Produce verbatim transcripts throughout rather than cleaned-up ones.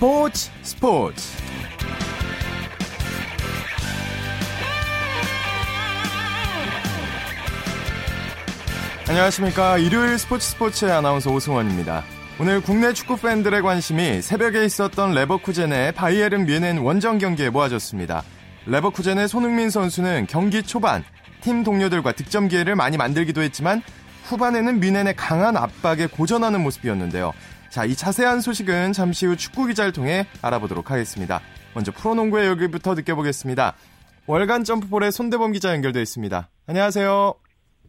스포츠 스포츠 안녕하십니까. 일요일 스포츠 스포츠의 아나운서 오승원입니다. 오늘 국내 축구 팬들의 관심이 새벽에 있었던 레버쿠젠의 바이에른 뮌헨 원정 경기에 모아졌습니다. 레버쿠젠의 손흥민 선수는 경기 초반 팀 동료들과 득점 기회를 많이 만들기도 했지만 후반에는 뮌헨의 강한 압박에 고전하는 모습이었는데요. 자, 이 자세한 소식은 잠시 후 축구 기자를 통해 알아보도록 하겠습니다. 먼저 프로농구의 열기부터 느껴보겠습니다. 월간 점프볼의 손대범 기자 연결되어 있습니다. 안녕하세요.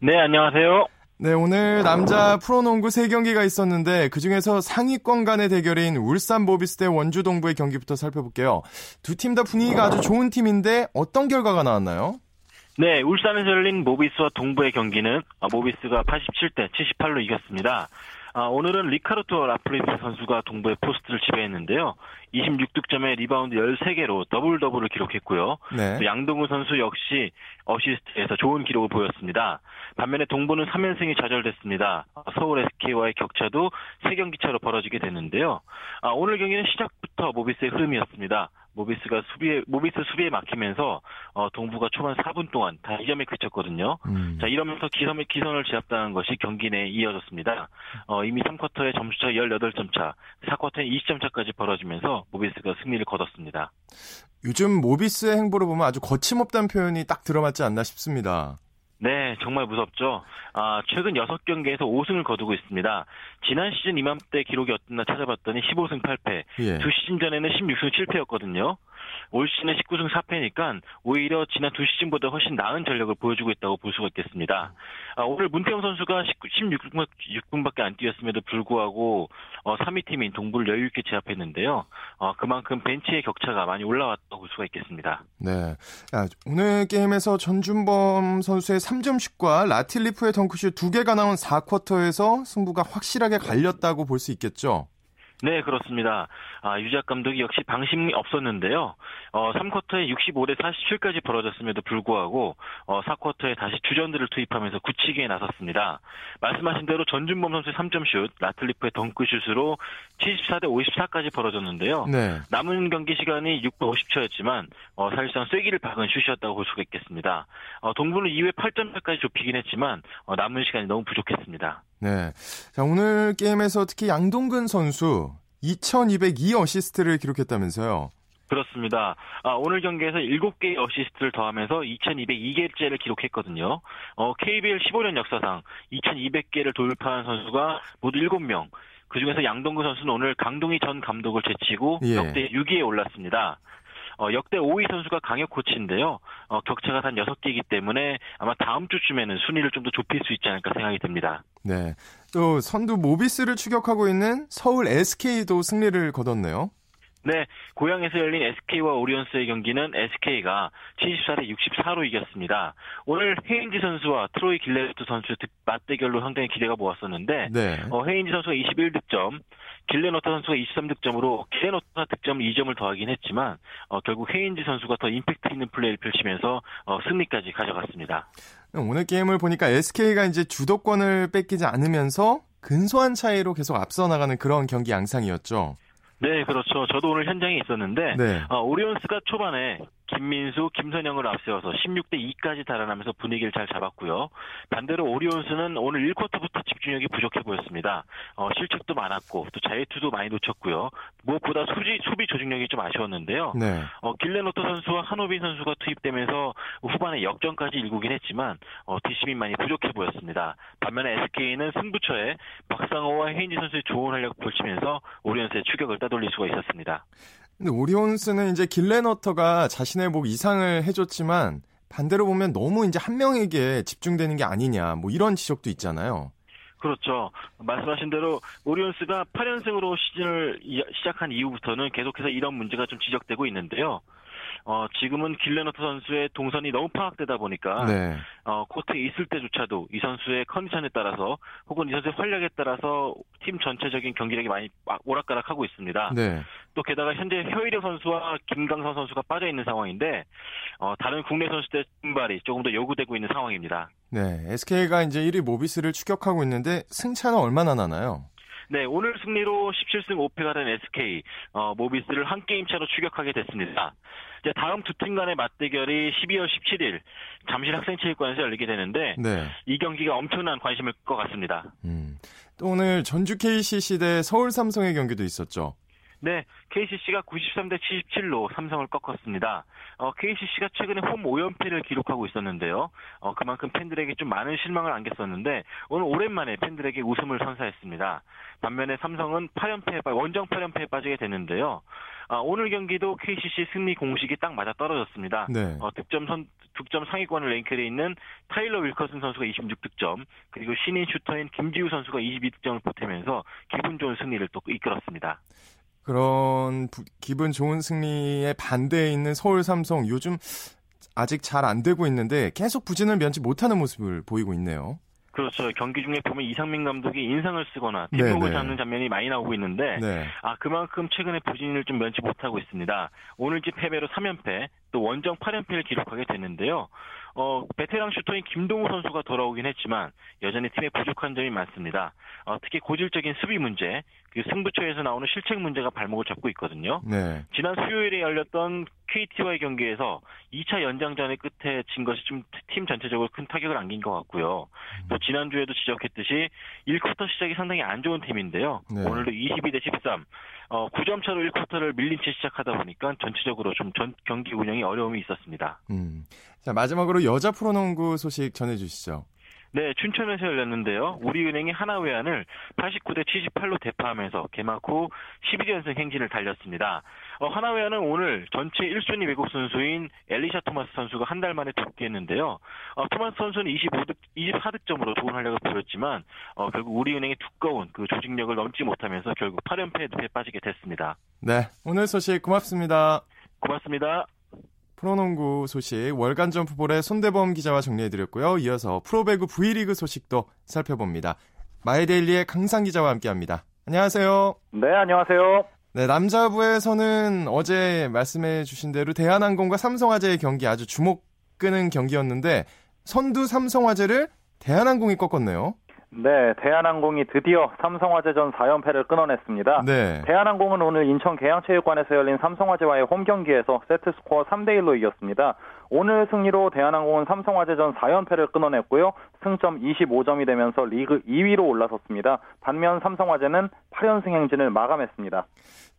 네, 안녕하세요. 네, 오늘 남자 프로농구 세 경기가 있었는데 그중에서 상위권 간의 대결인 울산 모비스 대 원주 동부의 경기부터 살펴볼게요. 두 팀 다 분위기가 아주 좋은 팀인데 어떤 결과가 나왔나요? 네, 울산에서 열린 모비스와 동부의 경기는 모비스가 팔십칠 대 칠십팔로 이겼습니다. 아, 오늘은 리카르토 라플린트 선수가 동부의 포스트를 지배했는데요. 이십육 득점에 리바운드 열세 개로 더블 더블을 기록했고요. 네. 또 양동우 선수 역시 어시스트에서 좋은 기록을 보였습니다. 반면에 동부는 삼 연승이 좌절됐습니다. 서울 에스케이와의 격차도 세 경기 차로 벌어지게 됐는데요. 아, 오늘 경기는 시작부터 모비스의 흐름이었습니다. 모비스가 수비에, 모비스 수비에 막히면서, 어, 동부가 초반 사 분 동안 다 이 점에 그쳤거든요. 음. 자, 이러면서 기선을, 기선을 제압당한 것이 경기 내에 이어졌습니다. 어, 이미 삼 쿼터에 점수차 열여덟 점 차, 사 쿼터에 이십 점 차까지 벌어지면서 모비스가 승리를 거뒀습니다. 요즘 모비스의 행보를 보면 아주 거침없다는 표현이 딱 들어맞지 않나 싶습니다. 네, 정말 무섭죠. 아, 최근 여섯 경기에서 오 승을 거두고 있습니다. 지난 시즌 이맘때 기록이 어땠나 찾아봤더니 십오 승 팔 패, 예. 두 시즌 전에는 십육 승 칠 패였거든요. 올 시즌에 십구 승 사 패니까 오히려 지난 두 시즌보다 훨씬 나은 전력을 보여주고 있다고 볼 수가 있겠습니다. 아, 오늘 문태영 선수가 십육 분밖에 안 뛰었음에도 불구하고 어, 삼 위 팀인 동부를 여유있게 제압했는데요. 어, 그만큼 벤치의 격차가 많이 올라왔다고 볼 수가 있겠습니다. 네, 야, 오늘 게임에서 전준범 선수의 삼 점 슛과 라틸리프의 덩크슛 두 개가 나온 사 쿼터에서 승부가 확실하게 갈렸다고 볼 수 있겠죠? 네, 그렇습니다. 아, 유재학 감독이 역시 방심이 없었는데요. 어, 삼 쿼터에 육십오 대 사십칠까지 벌어졌음에도 불구하고 어, 사 쿼터에 다시 주전들을 투입하면서 굳히기에 나섰습니다. 말씀하신 대로 전준범 선수의 삼 점 슛, 라틀리프의 덩크슛으로 칠십사 대 오십사까지 벌어졌는데요. 네. 남은 경기 시간이 육 분 오십 초였지만 어, 사실상 쐐기를 박은 슛이었다고 볼 수가 있겠습니다. 어, 동부는 이 회 팔 점까지 좁히긴 했지만 어, 남은 시간이 너무 부족했습니다. 네, 자, 오늘 게임에서 특히 양동근 선수 이천이백이 어시스트를 기록했다면서요? 그렇습니다. 아, 오늘 경기에서 일곱 개의 어시스트를 더하면서 이천이백이 개째를 기록했거든요. 어, 케이비엘 십오 년 역사상 이천이백 개를 돌파한 선수가 모두 일곱 명. 그중에서 양동근 선수는 오늘 강동희 전 감독을 제치고 예. 역대 육 위에 올랐습니다. 어, 역대 오 위 선수가 강역 코치인데요. 어, 격차가 단 여섯 개이기 때문에 아마 다음 주쯤에는 순위를 좀 더 좁힐 수 있지 않을까 생각이 듭니다. 네, 또 선두 모비스를 추격하고 있는 서울 에스케이도 승리를 거뒀네요. 네, 고향에서 열린 에스케이와 오리온스의 경기는 에스케이가 칠십사 대 육십사로 이겼습니다. 오늘 헤인지 선수와 트로이 질레노타 선수의 맞대결로 상당히 기대가 모았었는데 네. 어, 헤인지 선수가 이십일 득점, 길렌 노토 선수가 이십삼 득점으로 길렌 노토가 득점 이 점을 더하긴 했지만 어, 결국 헤인지 선수가 더 임팩트 있는 플레이를 펼치면서 어, 승리까지 가져갔습니다. 오늘 게임을 보니까 에스케이가 이제 주도권을 뺏기지 않으면서 근소한 차이로 계속 앞서 나가는 그런 경기 양상이었죠. 네, 그렇죠. 저도 오늘 현장에 있었는데 네. 어, 오리온스가 초반에 김민수, 김선영을 앞세워서 십육 대 이까지 달아나면서 분위기를 잘 잡았고요. 반대로 오리온스는 오늘 일 쿼터부터 집중력이 부족해 보였습니다. 어, 실책도 많았고 또 자유투도 많이 놓쳤고요. 무엇보다 수비, 수비 조직력이 좀 아쉬웠는데요. 네. 어, 길렌 노토 선수와 한오빈 선수가 투입되면서 후반에 역전까지 일구긴 했지만 어, 뒷심이 많이 부족해 보였습니다. 반면에 에스케이는 승부처에 박상호와 헤인지 선수의 좋은 활약을 펼치면서 오리온스의 추격을 따돌릴 수가 있었습니다. 근데 오리온스는 이제 길렌 노토가 자신의 뭐 이상을 해줬지만 반대로 보면 너무 이제 한 명에게 집중되는 게 아니냐 뭐 이런 지적도 있잖아요. 그렇죠. 말씀하신 대로 오리온스가 팔 연승으로 시즌을 시작한 이후부터는 계속해서 이런 문제가 좀 지적되고 있는데요. 어, 지금은 길렌 노토 선수의 동선이 너무 파악되다 보니까 네. 어, 코트에 있을 때조차도 이 선수의 컨디션에 따라서 혹은 이 선수의 활약에 따라서 팀 전체적인 경기력이 많이 오락가락하고 있습니다. 네. 또 게다가 현재 효이려 선수와 김강서 선수가 빠져있는 상황인데 어, 다른 국내 선수들의 신발이 조금 더 요구되고 있는 상황입니다. 네, 에스케이가 이제 일 위 모비스를 추격하고 있는데 승차는 얼마나 나나요? 네, 오늘 승리로 십칠 승 오 패가 된 에스케이, 어, 모비스를 한 게임 차로 추격하게 됐습니다. 이제 다음 두 팀 간의 맞대결이 십이월 십칠일 잠실 학생체육관에서 열리게 되는데 네. 이 경기가 엄청난 관심일 것 같습니다. 음. 또 오늘 전주 케이씨씨 대 서울 삼성의 경기도 있었죠. 네, 케이씨씨가 구십삼 대 칠십칠로 삼성을 꺾었습니다. 어, 케이씨씨가 최근에 홈 오 연패를 기록하고 있었는데요. 어, 그만큼 팬들에게 좀 많은 실망을 안겼었는데 오늘 오랜만에 팬들에게 웃음을 선사했습니다. 반면에 삼성은 팔 연패에, 원정 팔 연패에 빠지게 됐는데요. 아, 오늘 경기도 케이씨씨 승리 공식이 딱 맞아 떨어졌습니다. 네. 어, 득점 선, 득점 상위권을 랭크에 있는 타일러 윌커슨 선수가 이십육 득점, 그리고 신인 슈터인 김지우 선수가 이십이 득점을 보태면서 기분 좋은 승리를 또 이끌었습니다. 그런 부, 기분 좋은 승리에 반대에 있는 서울 삼성, 요즘 아직 잘 안 되고 있는데 계속 부진을 면치 못하는 모습을 보이고 있네요. 그렇죠. 경기 중에 보면 이상민 감독이 인상을 쓰거나 뒷목을 잡는 장면이 많이 나오고 있는데 네. 아 그만큼 최근에 부진을 좀 면치 못하고 있습니다. 오늘집 패배로 삼 연패, 또 원정 팔 연패를 기록하게 됐는데요. 어, 베테랑 슈터인 김동우 선수가 돌아오긴 했지만 여전히 팀에 부족한 점이 많습니다. 어, 특히 고질적인 수비 문제, 그리고 승부처에서 나오는 실책 문제가 발목을 잡고 있거든요. 네. 지난 수요일에 열렸던 케이티와의 경기에서 이 차 연장전의 끝에 진 것이 좀 팀 전체적으로 큰 타격을 안긴 것 같고요. 또 지난주에도 지적했듯이 일 쿼터 시작이 상당히 안 좋은 팀인데요. 네. 오늘도 이십이 대 십삼, 어, 구 점 차로 일 쿼터를 밀린 채 시작하다 보니까 전체적으로 좀 전, 경기 운영이 어려움이 있었습니다. 음. 자, 마지막으로 여자 프로농구 소식 전해주시죠. 네, 춘천에서 열렸는데요. 우리은행이 하나외환을 팔십구 대 칠십팔로 대파하면서 개막 후 십일 연승 행진을 달렸습니다. 어, 하나외환은 오늘 전체 일 순위 외국 선수인 엘리샤 토마스 선수가 한 달 만에 복귀했는데요. 어, 토마스 선수는 이십오 득, 이십사 득점으로 좋은 활약을 보였지만 어, 결국 우리은행의 두꺼운 그 조직력을 넘지 못하면서 결국 팔 연패에 빠지게 됐습니다. 네, 오늘 소식 고맙습니다. 고맙습니다. 프로농구 소식 월간 점프볼의 손대범 기자와 정리해드렸고요. 이어서 프로배구 V리그 소식도 살펴봅니다. 마이데일리의 강상 기자와 함께합니다. 안녕하세요. 네, 안녕하세요. 네, 남자부에서는 어제 말씀해주신 대로 대한항공과 삼성화재의 경기 아주 주목 끄는 경기였는데 선두 삼성화재를 대한항공이 꺾었네요. 네, 대한항공이 드디어 삼성화재전 사 연패를 끊어냈습니다. 네. 대한항공은 오늘 인천 계양체육관에서 열린 삼성화재와의 홈경기에서 세트스코어 삼 대 일로 이겼습니다. 오늘 승리로 대한항공은 삼성화재전 사 연패를 끊어냈고요. 승점 이십오 점이 되면서 리그 이 위로 올라섰습니다. 반면 삼성화재는 팔 연승 행진을 마감했습니다.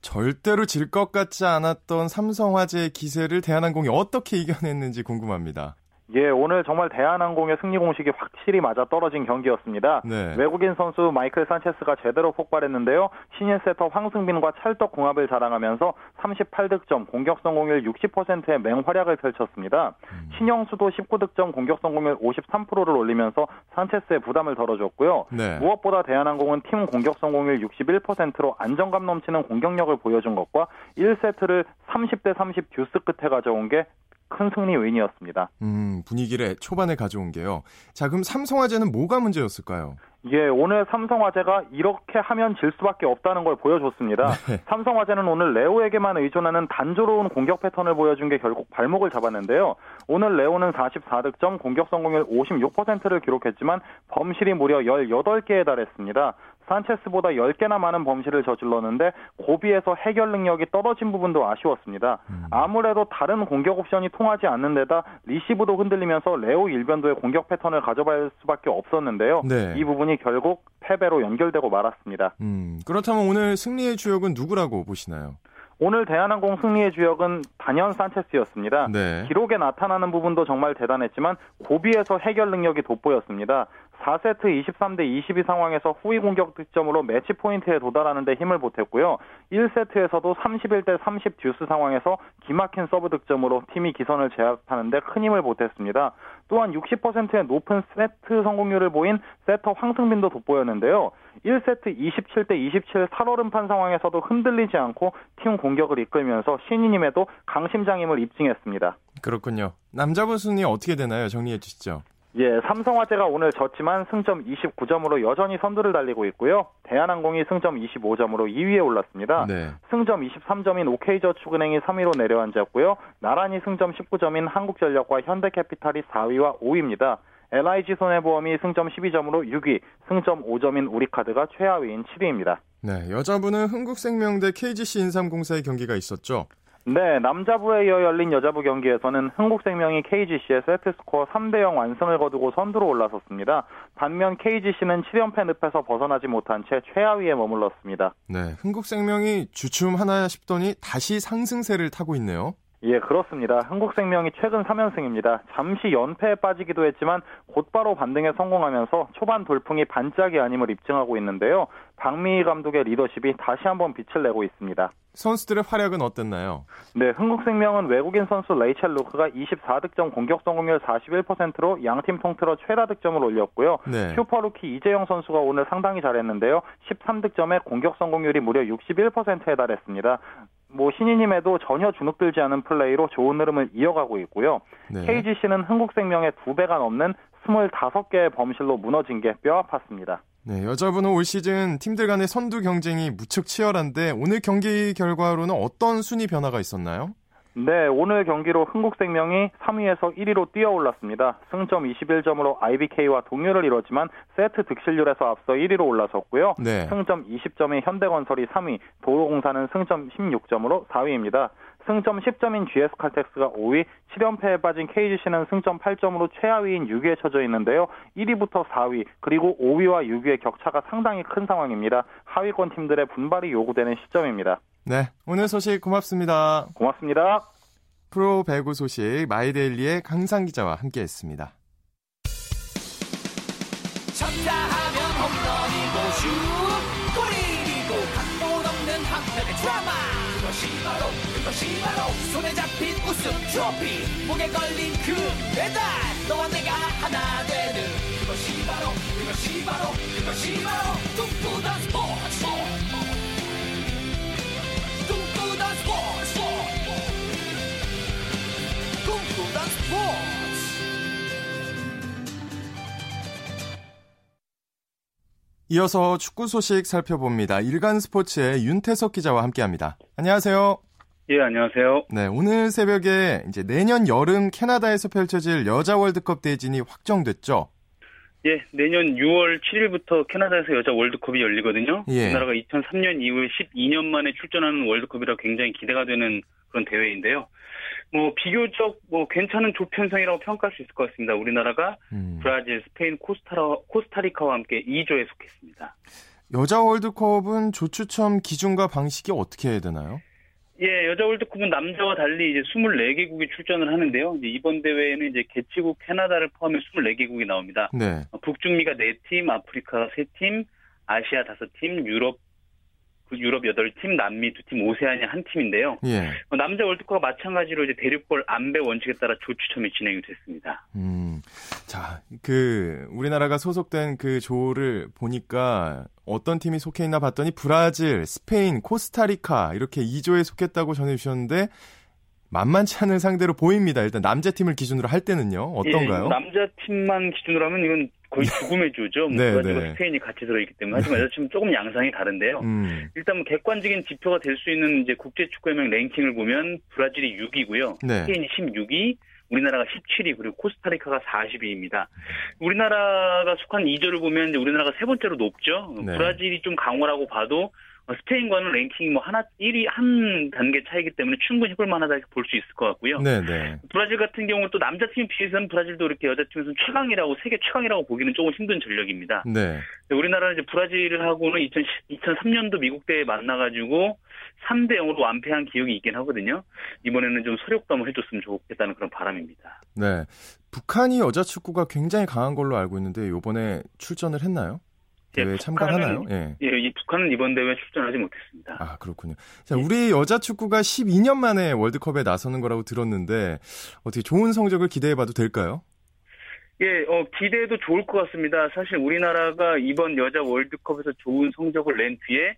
절대로 질 것 같지 않았던 삼성화재의 기세를 대한항공이 어떻게 이겨냈는지 궁금합니다. 예, 오늘 정말 대한항공의 승리 공식이 확실히 맞아떨어진 경기였습니다. 네. 외국인 선수 마이클 산체스가 제대로 폭발했는데요. 신인 세터 황승빈과 찰떡 궁합을 자랑하면서 삼십팔 득점, 공격 성공률 육십 퍼센트의 맹활약을 펼쳤습니다. 음. 신영수도 십구 득점, 공격 성공률 오십삼 퍼센트를 올리면서 산체스의 부담을 덜어줬고요. 네. 무엇보다 대한항공은 팀 공격 성공률 육십일 퍼센트로 안정감 넘치는 공격력을 보여준 것과 일 세트를 삼십 대 삼십 듀스 끝에 가져온 게 큰 승리 요인이었습니다. 음, 분위기를 초반에 가져온 게요. 자, 그럼 삼성화재는 뭐가 문제였을까요? 예, 오늘 삼성화재가 이렇게 하면 질 수밖에 없다는 걸 보여줬습니다. 네. 삼성화재는 오늘 레오에게만 의존하는 단조로운 공격 패턴을 보여준 게 결국 발목을 잡았는데요. 오늘 레오는 사십사 득점, 공격 성공률 오십육 퍼센트를 기록했지만 범실이 무려 열여덟 개에 달했습니다. 산체스보다 열 개나 많은 범실을 저질렀는데 고비에서 해결 능력이 떨어진 부분도 아쉬웠습니다. 음. 아무래도 다른 공격 옵션이 통하지 않는 데다 리시브도 흔들리면서 레오 일변도의 공격 패턴을 가져갈 수밖에 없었는데요. 네. 이 부분이 결국 패배로 연결되고 말았습니다. 음, 그렇다면 오늘 승리의 주역은 누구라고 보시나요? 오늘 대한항공 승리의 주역은 단연 산체스였습니다. 네. 기록에 나타나는 부분도 정말 대단했지만 고비에서 해결 능력이 돋보였습니다. 사 세트 이십삼 대 이십이 상황에서 후위 공격 득점으로 매치 포인트에 도달하는 데 힘을 보탰고요. 일 세트에서도 삼십일 대 삼십 듀스 상황에서 기막힌 서브 득점으로 팀이 기선을 제압하는 데 큰 힘을 보탰습니다. 또한 육십 퍼센트의 높은 세트 성공률을 보인 세터 황승빈도 돋보였는데요. 일 세트 이십칠 대 이십칠 살얼음판 상황에서도 흔들리지 않고 팀 공격을 이끌면서 신인임에도 강심장임을 입증했습니다. 그렇군요. 남자부 순위 어떻게 되나요? 정리해 주시죠. 예, 삼성화재가 오늘 졌지만 승점 이십구 점으로 여전히 선두를 달리고 있고요. 대한항공이 승점 이십오 점으로 이 위에 올랐습니다. 네. 승점 이십삼 점인 오케이저축은행이 삼 위로 내려앉았고요. 나란히 승점 십구 점인 한국전력과 현대캐피탈이 사 위와 오 위입니다. 엘아이지 손해보험이 승점 십이 점으로 육 위, 승점 오 점인 우리카드가 최하위인 칠 위입니다. 네, 여자부는 흥국생명대 케이지씨 인삼공사의 경기가 있었죠? 네, 남자부에 이어 열린 여자부 경기에서는 흥국생명이 케이지씨의 세트스코어 삼 대 영 완승을 거두고 선두로 올라섰습니다. 반면 케이지씨는 칠 연패 늪에서 벗어나지 못한 채 최하위에 머물렀습니다. 네, 흥국생명이 주춤 하나 싶더니 다시 상승세를 타고 있네요. 예, 그렇습니다. 흥국생명이 최근 삼 연승입니다. 잠시 연패에 빠지기도 했지만 곧바로 반등에 성공하면서 초반 돌풍이 반짝이 아님을 입증하고 있는데요. 박미희 감독의 리더십이 다시 한번 빛을 내고 있습니다. 선수들의 활약은 어땠나요? 네, 흥국생명은 외국인 선수 레이첼 루크가 이십사 득점 공격 성공률 사십일 퍼센트로 양팀 통틀어 최다 득점을 올렸고요. 네. 슈퍼루키 이재영 선수가 오늘 상당히 잘했는데요. 십삼 득점에 공격 성공률이 무려 육십일 퍼센트에 달했습니다. 뭐 신인임에도 전혀 주눅들지 않은 플레이로 좋은 흐름을 이어가고 있고요. 네. 케이지씨는 흥국생명의 두 배가 넘는 스물다섯 개의 범실로 무너진 게 뼈아팠습니다. 네, 여자부는 올 시즌 팀들 간의 선두 경쟁이 무척 치열한데 오늘 경기 결과로는 어떤 순위 변화가 있었나요? 네, 오늘 경기로 흥국생명이 삼 위에서 일 위로 뛰어올랐습니다. 승점 이십일 점으로 아이비케이와 동률을 이뤘지만 세트 득실률에서 앞서 일 위로 올라섰고요. 네. 승점 이십 점의 현대건설이 삼 위, 도로공사는 승점 십육 점으로 사 위입니다. 승점 십 점인 지에스칼텍스가 오 위, 칠 연패에 빠진 케이지씨는 승점 팔 점으로 최하위인 육 위에 처져 있는데요. 일 위부터 사 위, 그리고 오 위와 육 위의 격차가 상당히 큰 상황입니다. 하위권 팀들의 분발이 요구되는 시점입니다. 네, 오늘 소식 고맙습니다. 고맙습니다. 프로 배구 소식 마이데일리의 강상 기자와 함께했습니다. 쳤다 하면 홈런이고 슛, 골이고 각본 없는 한편의 드라마. 그것이 바로, 그것이 바로 손에 잡힌 우승 트로피, 목에 걸린 그 배달. 너와 내가 하나 되는 그것이 바로, 그것이 바로, 그것이 바로 꿈꾸던 스포츠. 이어서 축구 소식 살펴봅니다. 일간 스포츠의 윤태석 기자와 함께합니다. 안녕하세요. 예, 안녕하세요. 네, 오늘 새벽에 이제 내년 여름 캐나다에서 펼쳐질 여자 월드컵 대진이 확정됐죠. 예, 내년 유월 칠일부터 캐나다에서 여자 월드컵이 열리거든요. 예. 우리나라가 이천삼 년 이후에 십이 년 만에 출전하는 월드컵이라 굉장히 기대가 되는 그런 대회인데요. 뭐 비교적 뭐 괜찮은 조피 현상이라고 평가할 수 있을 것 같습니다. 우리나라가 음. 브라질, 스페인, 코스타라, 코스타리카와 함께 이 조에 속했습니다. 여자 월드컵은 조 추첨 기준과 방식이 어떻게 해야 되나요? 예, 여자 월드컵은 남자와 달리 이제 스물네 개국이 출전을 하는데요. 이제 이번 대회에는 이제 개최국 캐나다를 포함해 스물네 개국이 나옵니다. 네. 북중미가 네 팀, 아프리카 세 팀, 아시아 다섯 팀, 유럽 유럽 여덟 팀, 남미 두 팀, 오세아니아 한 팀인데요. 예. 남자 월드컵과 마찬가지로 이제 대륙별 안배 원칙에 따라 조 추첨이 진행이 됐습니다. 음, 자, 그 우리나라가 소속된 그 조를 보니까 어떤 팀이 속해 있나 봤더니 브라질, 스페인, 코스타리카 이렇게 이 조에 속했다고 전해주셨는데 만만치 않은 상대로 보입니다. 일단 남자 팀을 기준으로 할 때는요. 어떤가요? 예, 남자 팀만 기준으로 하면 이건 거의 죽음의 조죠. 뭐 네, 네. 스페인이 같이 들어있기 때문에. 하지만 여자친구 조금 양상이 다른데요. 음. 일단 객관적인 지표가 될 수 있는 이제 국제축구연맹 랭킹을 보면 브라질이 육 위고요. 네. 스페인이 십육 위, 우리나라가 십칠 위, 그리고 코스타리카가 사십 위입니다. 우리나라가 속한 이 조를 보면 이제 우리나라가 세 번째로 높죠. 네. 브라질이 좀 강호라고 봐도 스페인과는 랭킹이 뭐 하나 일 위 한 단계 차이기 때문에 충분히 해볼 만하다 이렇게 볼 수 있을 것 같고요. 네네. 브라질 같은 경우는 또 남자 팀에 비해서는 브라질도 이렇게 여자 팀에서는 최강이라고 세계 최강이라고 보기는 조금 힘든 전력입니다. 네. 우리나라는 이제 브라질하고는 이천삼 년도 미국 대회 만나가지고 삼 대 영으로 완패한 기억이 있긴 하거든요. 이번에는 좀 소력도 한번 해줬으면 좋겠다는 그런 바람입니다. 네. 북한이 여자 축구가 굉장히 강한 걸로 알고 있는데 이번에 출전을 했나요? 대회에 예, 참가하나요? 예. 예, 이 북한은 이번 대회에 출전하지 못했습니다. 아, 그렇군요. 자, 예. 우리 여자 축구가 십이 년 만에 월드컵에 나서는 거라고 들었는데 어떻게 좋은 성적을 기대해봐도 될까요? 예, 어, 기대해도 좋을 것 같습니다. 사실 우리나라가 이번 여자 월드컵에서 좋은 성적을 낸 뒤에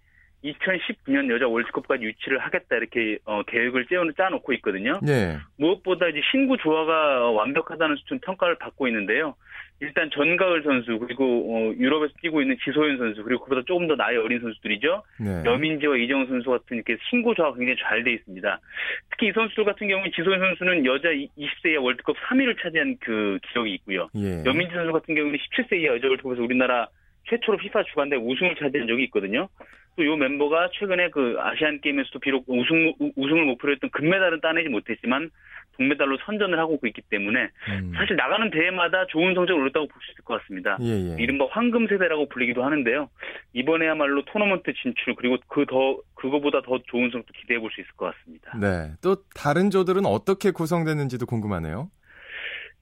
이천십이 년 여자 월드컵까지 유치를 하겠다 이렇게 어, 계획을 짜놓고 있거든요. 네. 무엇보다 이제 신구 조화가 완벽하다는 수준 평가를 받고 있는데요. 일단 전가을 선수 그리고 어, 유럽에서 뛰고 있는 지소윤 선수 그리고 그보다 조금 더 나이 어린 선수들이죠. 네. 여민지와 이정 선수 같은 이렇게 신구 조화가 굉장히 잘 돼 있습니다. 특히 이 선수들 같은 경우는 지소윤 선수는 여자 이십 세 이하 월드컵 삼 위를 차지한 그 기억이 있고요. 예. 여민지 선수 같은 경우는 십칠 세 이하 여자 월드컵에서 우리나라 최초로 피파 주관대 우승을 차지한 적이 있거든요. 또 이 멤버가 최근에 그 아시안 게임에서도 비록 우승 우승을 목표로 했던 금메달은 따내지 못했지만 동메달로 선전을 하고 있기 때문에 음. 사실 나가는 대회마다 좋은 성적을 올렸다고 볼 수 있을 것 같습니다. 예, 예. 이른바 황금 세대라고 불리기도 하는데요. 이번에야말로 토너먼트 진출 그리고 그 더 그거보다 더 좋은 성적도 기대해 볼 수 있을 것 같습니다. 네. 또 다른 조들은 어떻게 구성됐는지도 궁금하네요.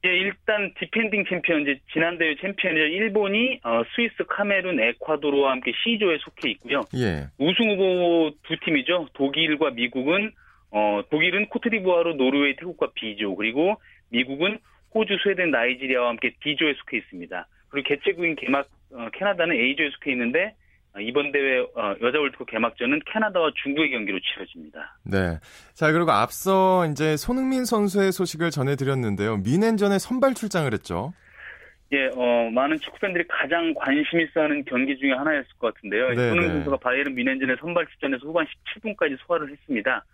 예, 일단 디펜딩 챔피언, 이제 지난 대회 챔피언이자 일본이 어, 스위스, 카메룬, 에콰도르와 함께 C조에 속해 있고요. 예. 우승 후보 두 팀이죠. 독일과 미국은 어, 독일은 코트디부아르, 노르웨이, 태국과 B조, 그리고 미국은 호주, 스웨덴, 나이지리아와 함께 D조에 속해 있습니다. 그리고 개최국인 개막 어, 캐나다는 A조에 속해 있는데 이번 대회 여자 월드컵 개막전은 캐나다와 중국의 경기로 치러집니다. 네. 자, 그리고 앞서 이제 손흥민 선수의 소식을 전해드렸는데요. 미넨전에 선발 출장을 했죠. 예, 어, 많은 축구팬들이 가장 관심 있어 하는 경기 중에 하나였을 것 같은데요. 네네. 손흥민 선수가 바이에른 뮌헨전에 선발 출전해서 후반 십칠 분까지 소화를 했습니다.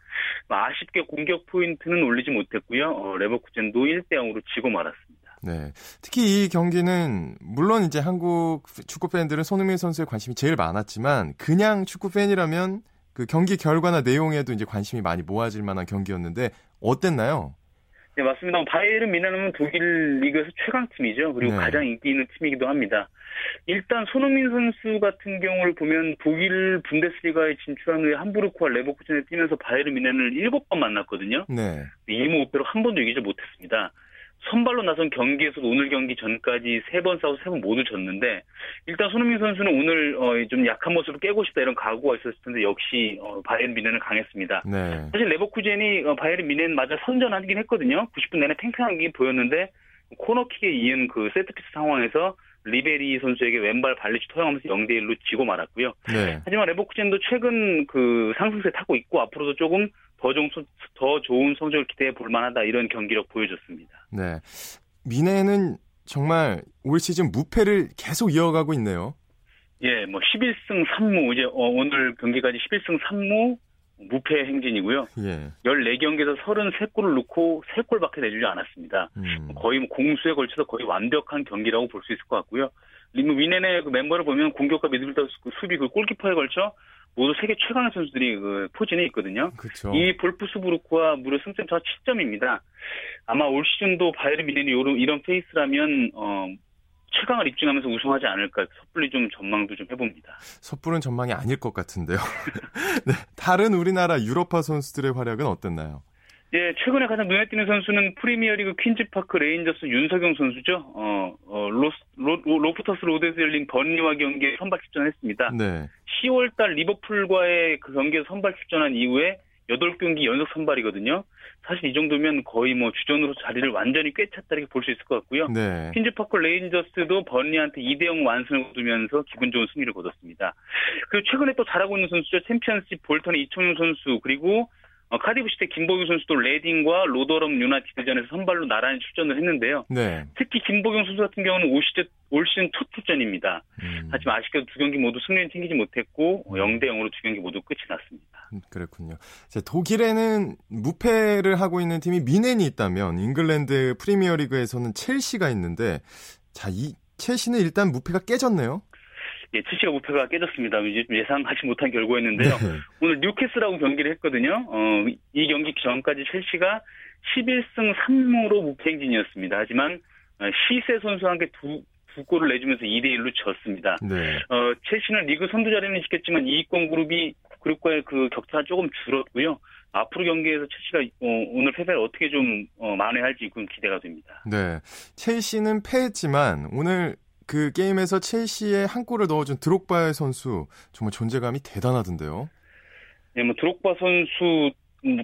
아쉽게 공격 포인트는 올리지 못했고요. 어, 레버쿠젠도 일 대 영으로 지고 말았습니다. 네, 특히 이 경기는 물론 이제 한국 축구 팬들은 손흥민 선수에 관심이 제일 많았지만 그냥 축구 팬이라면 그 경기 결과나 내용에도 이제 관심이 많이 모아질 만한 경기였는데 어땠나요? 네, 맞습니다. 바이에른 뮌헨은 독일 리그에서 최강 팀이죠. 그리고 네. 가장 인기 있는 팀이기도 합니다. 일단 손흥민 선수 같은 경우를 보면 독일 분데스리가에 진출한 후에 함부르크와 레버쿠젠에 뛰면서 바이에른 뮌헨을 일곱 번 만났거든요. 네. 이무오패로 한 번도 이기지 못했습니다. 선발로 나선 경기에서도 오늘 경기 전까지 세 번 싸워서 세 번 모두 졌는데 일단 손흥민 선수는 오늘 어 좀 약한 모습을 깨고 싶다 이런 각오가 있었을 텐데 역시 어 바이에른 뮌헨은 강했습니다. 네. 사실 레버쿠젠이 어 바이에른 뮌헨 맞아 선전하긴 했거든요. 구십 분 내내 팽팽한 경기 보였는데 코너킥에 이은 그 세트피스 상황에서 리베리 선수에게 왼발 발리슛 허용하면서 영 대 일로 지고 말았고요. 네. 하지만 레버쿠젠도 최근 그 상승세 타고 있고 앞으로도 조금 더, 좀, 더 좋은 성적을 기대해 볼 만하다 이런 경기력 보여줬습니다. 네, 미네는 정말 올 시즌 무패를 계속 이어가고 있네요. 예, 뭐 십일 승 삼 무 이제 오늘 경기까지 십일 승 삼 무 무패 행진이고요. 예. 열네 경기에서 서른세 골을 넣고 세 골밖에 내주지 않았습니다. 음. 거의 공수에 걸쳐서 거의 완벽한 경기라고 볼 수 있을 것 같고요. 미네의 그 멤버를 보면 공격과 미드필더 수비 그 골키퍼에 걸쳐 모두 세계 최강의 선수들이 그 포진해 있거든요. 그쵸. 이 볼프스부르크와 무려 승점 차 칠 점입니다. 아마 올 시즌도 바이에른 뮌헨이 이런 페이스라면 어, 최강을 입증하면서 우승하지 않을까 섣불리 좀 전망도 좀 해봅니다. 섣부른 전망이 아닐 것 같은데요. 네, 다른 우리나라 유로파 선수들의 활약은 어땠나요? 예, 최근에 가장 눈에 띄는 선수는 프리미어리그 퀸즈파크 레인저스 윤석영 선수죠. 어, 어 로스, 로, 로프터스 로드에서 열린 번리와 경기에 선발 출전했습니다. 네. 시월달 리버풀과의 그 경기에서 선발 출전한 이후에 여덟 경기 연속 선발이거든요. 사실 이 정도면 거의 뭐 주전으로 자리를 완전히 꿰찼다 이렇게 볼 수 있을 것 같고요. 네. 퀸즈파크 레인저스도 번리한테 이 대 영 완승을 거두면서 기분 좋은 승리를 거뒀습니다. 그리고 최근에 또 잘하고 있는 선수죠. 챔피언십 볼턴의 이청용 선수 그리고 어, 카디프시티 김보경 선수도 레딩과 로더럼 유나이티드전에서 선발로 나란히 출전을 했는데요. 네. 특히 김보경 선수 같은 경우는 올 시즌, 올 시즌 첫 출전입니다. 음. 하지만 아쉽게도 두 경기 모두 승리는 챙기지 못했고 음. 영 대 영으로 두 경기 모두 끝이 났습니다. 음, 그렇군요. 자, 독일에는 무패를 하고 있는 팀이 미넨이 있다면 잉글랜드 프리미어리그에서는 첼시가 있는데 자, 이 첼시는 일단 무패가 깨졌네요. 예, 첼시가 무패가 깨졌습니다. 예상하지 못한 결과였는데요. 네. 오늘 뉴캐슬하고 경기를 했거든요. 어, 이 경기 전까지 첼시가 십일 승 삼 무로 무패 행진이었습니다. 하지만 시세 선수한테 두, 두 골을 내주면서 이 대 일로 졌습니다. 네. 어, 첼시는 리그 선두 자리는 지켰지만 이위권 그룹이 그룹과의 그 격차가 조금 줄었고요. 앞으로 경기에서 첼시가 오늘 패배를 어떻게 좀 만회할지 기대가 됩니다. 네, 첼시는 패했지만 오늘 그 게임에서 첼시에 한 골을 넣어준 드록바 선수 정말 존재감이 대단하던데요. 예, 뭐 드록바 선수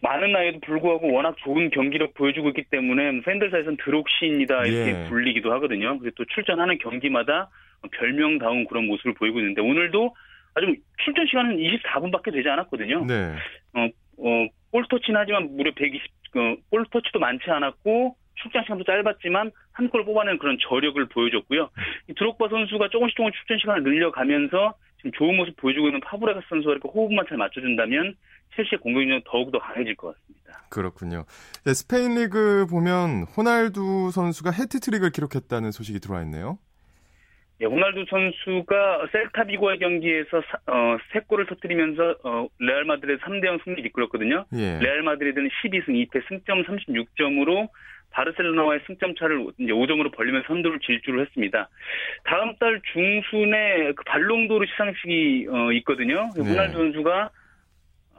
많은 나이에도 불구하고 워낙 좋은 경기력 보여주고 있기 때문에 팬들 사이에서는 드록신이다 이렇게 예. 불리기도 하거든요. 그래서 또 출전하는 경기마다 별명다운 그런 모습을 보이고 있는데 오늘도 아주 출전 시간은 이십사 분밖에 되지 않았거든요. 네. 어, 어, 볼터치는 하지만 무려 백이십, 어, 볼터치도 많지 않았고 출전 시간도 짧았지만 한 골 뽑아내는 그런 저력을 보여줬고요. 이 드록바 선수가 조금씩 조금씩 출전 시간을 늘려가면서 지금 좋은 모습 보여주고 있는 파브레가스 선수가 이렇게 호흡만 잘 맞춰준다면 첼시의 공격력은 더욱더 강해질 것 같습니다. 그렇군요. 네, 스페인 리그 보면 호날두 선수가 해트트릭을 기록했다는 소식이 들어와 있네요. 예, 호날두 선수가 셀타 비고의 경기에서 어, 세 골을 터뜨리면서 어, 레알 마드리드 삼 대 영 승리를 이끌었거든요. 예. 레알 마드리드는 십이 승 이 패 승점 삼십육 점으로 바르셀로나와의 승점 차를 이제 오 점으로 벌리면서 선두를 질주를 했습니다. 다음 달 중순에 그 발롱도르 시상식이 어, 있거든요. 네. 호날두 선수가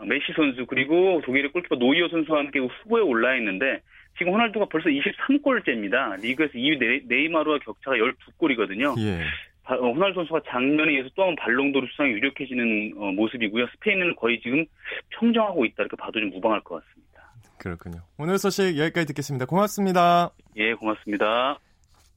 메시 선수 그리고 독일의 골키퍼 노이어 선수와 함께 후보에 올라 있는데 지금 호날두가 벌써 이십삼 골째입니다. 리그에서 이 위 네이마르와 격차가 열두 골이거든요. 예. 호날두 선수가 작년에 이어서 또 한 번 발롱도르 수상에 유력해지는 모습이고요. 스페인은 거의 지금 평정하고 있다 이렇게 봐도 좀 무방할 것 같습니다. 그렇군요. 오늘 소식 여기까지 듣겠습니다. 고맙습니다. 예, 고맙습니다.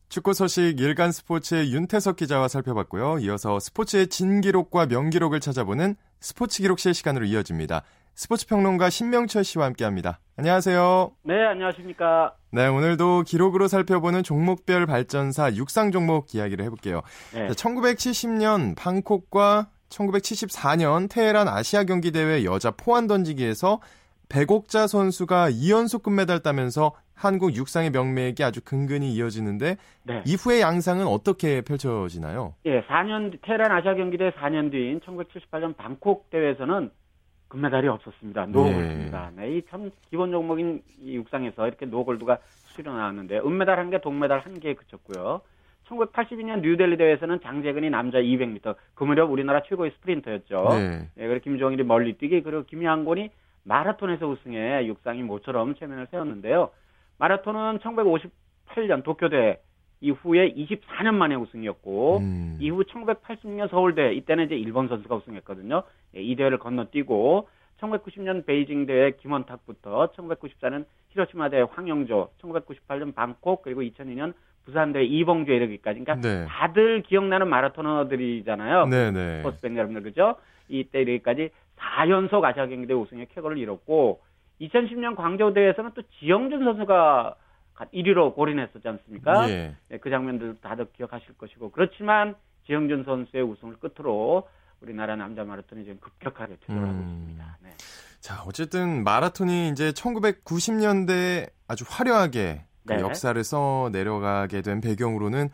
축구 소식 일간 스포츠의 윤태석 기자와 살펴봤고요. 이어서 스포츠의 진기록과 명기록을 찾아보는 스포츠 기록실 시간으로 이어집니다. 스포츠 평론가 신명철 씨와 함께합니다. 안녕하세요. 네, 안녕하십니까. 네, 오늘도 기록으로 살펴보는 종목별 발전사 육상 종목 이야기를 해볼게요. 네. 천구백칠십 년 방콕과 천구백칠십사 년 테헤란 아시아 경기 대회 여자 포환 던지기에서 백옥자 선수가 이 연속 금메달 따면서 한국 육상의 명맥이 아주 근근히 이어지는데 네. 이후의 양상은 어떻게 펼쳐지나요? 예, 사 년 테헤란 아시아 경기대 사 년 뒤인 천구백칠십팔 년 방콕 대회에서는 금메달이 없었습니다. 노골드입니다. 네, 이 참 기본 종목인 이 육상에서 이렇게 노골드가 수시로 나왔는데 은메달 한 개, 동메달 한 개에 그쳤고요. 천구백팔십이 년 뉴델리 대회에서는 장재근이 남자 이백 미터, 그 무렵 우리나라 최고의 스프린터였죠. 네. 예, 그리고 김종일이 멀리뛰기, 그리고 김양곤이 마라톤에서 우승해 육상이 모처럼 체면을 세웠는데요. 마라톤은 천구백오십팔 년 도쿄대회 이후에 이십사 년 만에 우승이었고 음. 이후 천구백팔십 년 서울대회 이때는 이제 일본 선수가 우승했거든요. 이 대회를 건너뛰고 천구백구십 년 베이징 대회 김원탁부터 천구백구십사 년 히로시마 대회 황영조, 천구백구십팔 년 방콕 그리고 이천이 년 부산 대회 이봉주에 이르기까지 그러니까 네. 다들 기억나는 마라토너들이잖아요. 스포츠팬 여러분들 그죠? 이때 이르기까지 사 연속 아시아 경기대 우승의 쾌거를 이뤘고 이천십 년 광저우 대회에서는 또 지영준 선수가 일 위로 골인했었지 않습니까? 예. 네, 그 장면들도 다들 기억하실 것이고 그렇지만 지영준 선수의 우승을 끝으로 우리나라 남자 마라톤이 지금 급격하게 퇴조하고 음. 있습니다. 네. 자, 어쨌든 마라톤이 이제 천구백구십 년대에 아주 화려하게 그 네. 역사를 써 내려가게 된 배경으로는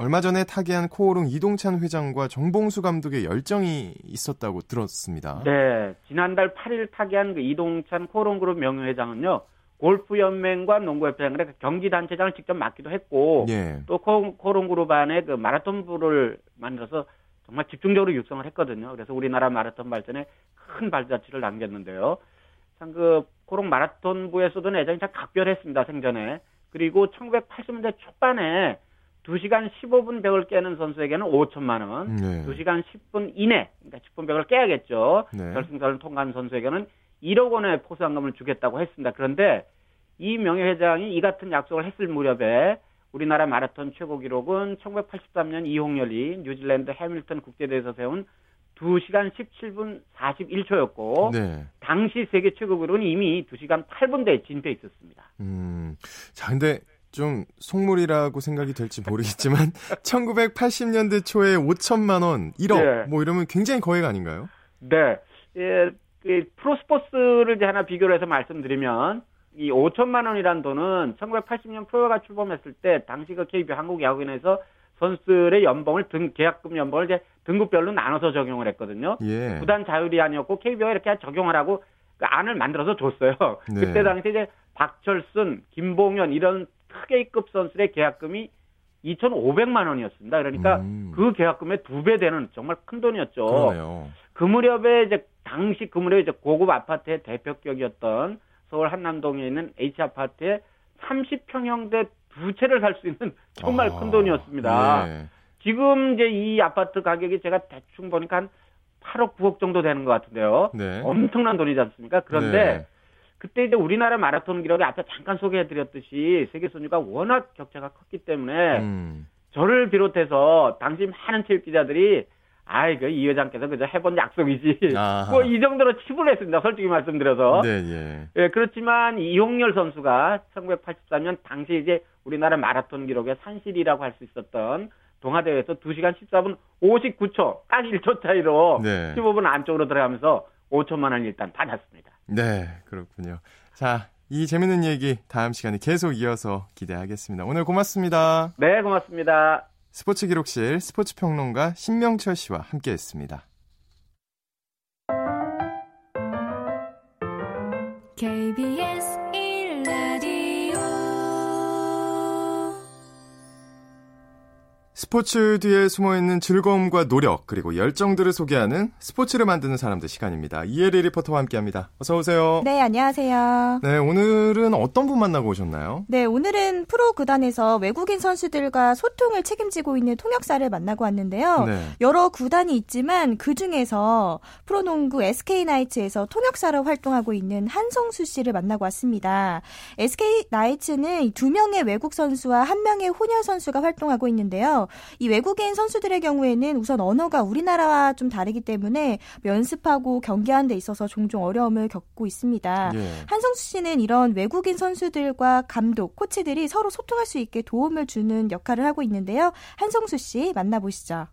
얼마 전에 타계한 코오롱 이동찬 회장과 정봉수 감독의 열정이 있었다고 들었습니다. 네, 지난달 팔 일 타계한 그 이동찬 코오롱 그룹 명예회장은요. 골프연맹과 농구협회장의 경기단체장을 직접 맡기도 했고 예. 또 코오롱 그룹 안에 그 마라톤부를 만들어서 정말 집중적으로 육성을 했거든요. 그래서 우리나라 마라톤 발전에 큰 발자취를 남겼는데요. 참 그 코오롱 마라톤부에서도 예전이 참 각별했습니다. 생전에. 그리고 천구백팔십 년대 초반에 두 시간 십오 분 벽을 깨는 선수에게는 오천만 원, 네. 두 시간 십 분 이내, 그러니까 십 분 벽을 깨야겠죠. 네. 결승선을 통과한 선수에게는 일억 원의 포상금을 주겠다고 했습니다. 그런데 이 명예회장이 이 같은 약속을 했을 무렵에 우리나라 마라톤 최고 기록은 천구백팔십삼 년 이홍렬이 뉴질랜드 해밀턴 국제대회에서 세운 두 시간 십칠 분 사십일 초였고 네. 당시 세계 최고 기록은 이미 두 시간 팔 분대에 진입해 있었습니다. 음, 자, 근데 좀 속물이라고 생각이 될지 모르겠지만 천구백팔십 년대 초에 오천만 원, 일억 네. 뭐 이러면 굉장히 거액 아닌가요? 네. 예, 그 프로스포츠를 이제 하나 비교를 해서 말씀드리면 이 오천만 원이란 돈은 천구백팔십 년 프로야구가 출범했을 때 당시 그 케이비오 한국야구인에서 선수들의 연봉을 등 계약금 연봉을 이제 등급별로 나눠서 적용을 했거든요. 예. 구단 자율이 아니었고 케이비오가 이렇게 적용하라고 그 안을 만들어서 줬어요. 네. 그때 당시 이제 박철순, 김봉현 이런 크게급 선수의 계약금이 이천오백만 원이었습니다. 그러니까 음. 그 계약금의 두 배 되는 정말 큰 돈이었죠. 그러네요. 그 무렵에 이제 당시 그 무렵에 이제 고급 아파트의 대표격이었던 서울 한남동에 있는 H 아파트에 삼십 평형대 두 채를 살 수 있는 정말 아, 큰 돈이었습니다. 네. 지금 이제 이 아파트 가격이 제가 대충 보니까 한 팔억 구억 정도 되는 것 같은데요. 네. 엄청난 돈이지 않습니까? 그런데 네. 그때 이제 우리나라 마라톤 기록이 앞에 잠깐 소개해드렸듯이 세계 선수가 워낙 격차가 컸기 때문에 음. 저를 비롯해서 당시 많은 체육 기자들이 아, 이거 이 회장께서 그저 해본 약속이지. 뭐 이 정도로 치부를 했습니다. 솔직히 말씀드려서. 네, 예. 예, 그렇지만 이용렬 선수가 천구백팔십삼 년 당시 이제 우리나라 마라톤 기록의 산실이라고 할 수 있었던 동아대회에서 두 시간 십사 분 오십구 초, 딱 일 초 차이로 네. 십오 분 안쪽으로 들어가면서 오천만 원을 일단 받았습니다. 네, 그렇군요. 자, 이 재밌는 얘기 다음 시간에 계속 이어서 기대하겠습니다. 오늘 고맙습니다. 네, 고맙습니다. 스포츠 기록실 스포츠 평론가 신명철 씨와 함께했습니다. 케이비에스 일 라디오 스포츠 뒤에 숨어있는 즐거움과 노력 그리고 열정들을 소개하는 스포츠를 만드는 사람들 시간입니다. 이혜리 리포터와 함께합니다. 어서 오세요. 네, 안녕하세요. 네, 오늘은 어떤 분 만나고 오셨나요? 네, 오늘은 프로 구단에서 외국인 선수들과 소통을 책임지고 있는 통역사를 만나고 왔는데요. 네. 여러 구단이 있지만 그중에서 프로농구 에스케이 나이츠에서 통역사로 활동하고 있는 한성수 씨를 만나고 왔습니다. 에스케이 나이츠는 두 명의 외국 선수와 한 명의 혼혈 선수가 활동하고 있는데요. 이 외국인 선수들의 경우에는 우선 언어가 우리나라와 좀 다르기 때문에 연습하고 경기하는 데 있어서 종종 어려움을 겪고 있습니다. 예. 한성수 씨는 이런 외국인 선수들과 감독, 코치들이 서로 소통할 수 있게 도움을 주는 역할을 하고 있는데요. 한성수 씨 만나보시죠.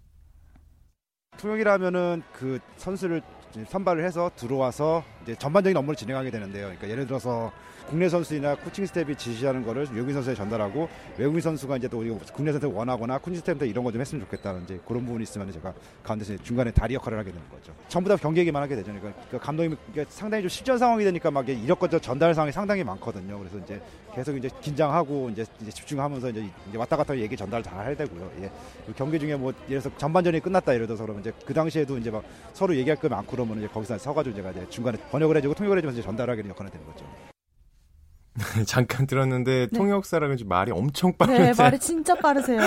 통역이라면은 그 선수를 선발을 해서 들어와서 이제 전반적인 업무를 진행하게 되는데요. 그러니까 예를 들어서 국내 선수이나 코칭 스텝이 지시하는 거를 외국인 선수에 전달하고 외국인 선수가 이제 또 국내 선수 원하거나 코칭 스텝한테 이런 거 좀 했으면 좋겠다는 이제 그런 부분이 있으면 제가 가운데서 중간에 다리 역할을 하게 되는 거죠. 전부 다 경기 얘기만 하게 되죠. 그러니까 감독님이 상당히 좀 실전 상황이 되니까 막 이력거저 전달 상황이 상당히 많거든요. 그래서 이제 계속 이제 긴장하고 이제 집중하면서 이제 왔다 갔다 얘기 전달 잘 해야 되고요. 예. 경기 중에 뭐 예를 들어서 전반전이 끝났다 예를 들어서 그러면 이제 그 당시에도 이제 막 서로 얘기할 게 많고 그러면 이제 거기서 서가지고 제가 이제 중간에 번역을 해주고 통역을 해주면서 전달하게 되는 역할이 되는 거죠. 잠깐 들었는데 네. 통역사라는 말이 엄청 빠르세요. 네, 말이 진짜 빠르세요.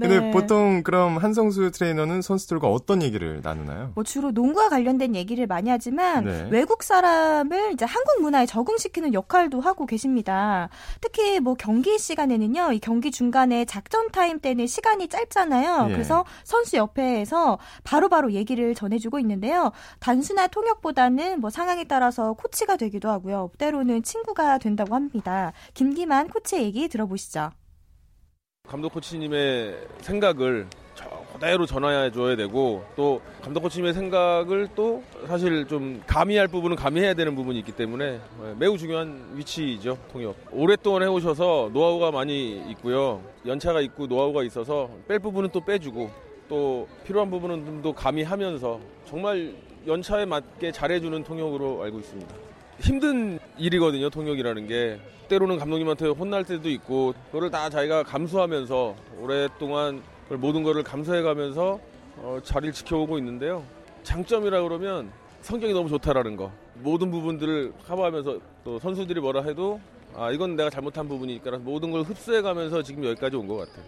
근데 네. 보통 그럼 한성수 트레이너는 선수들과 어떤 얘기를 나누나요? 뭐 주로 농구와 관련된 얘기를 많이 하지만 네. 외국 사람을 이제 한국 문화에 적응시키는 역할도 하고 계십니다. 특히 뭐 경기 시간에는요, 이 경기 중간에 작전 타임 때는 시간이 짧잖아요. 예. 그래서 선수 옆에서 바로바로 얘기를 전해주고 있는데요. 단순한 통역보다는 뭐 상황에 따라서 코치가 되기도 하고요. 때로는 친구가 된다고 합니다. 김기만 코치의 얘기 들어보시죠. 감독 코치님의 생각을 그대로 전화해줘야 되고 또 감독 코치님의 생각을 또 사실 좀 가미할 부분은 가미해야 되는 부분이 있기 때문에 매우 중요한 위치이죠. 통역. 오랫동안 해오셔서 노하우가 많이 있고요. 연차가 있고 노하우가 있어서 뺄 부분은 또 빼주고 또 필요한 부분은 좀 더 가미하면서 정말 연차에 맞게 잘해주는 통역으로 알고 있습니다. 힘든 일이거든요, 통역이라는 게. 때로는 감독님한테 혼날 때도 있고 그걸 다 자기가 감수하면서 오랫동안 모든 거를 감수해가면서 어, 자리를 지켜오고 있는데요. 장점이라 그러면 성격이 너무 좋다라는 거. 모든 부분들을 커버하면서 또 선수들이 뭐라 해도 아 이건 내가 잘못한 부분이니까 모든 걸 흡수해가면서 지금 여기까지 온 것 같아요.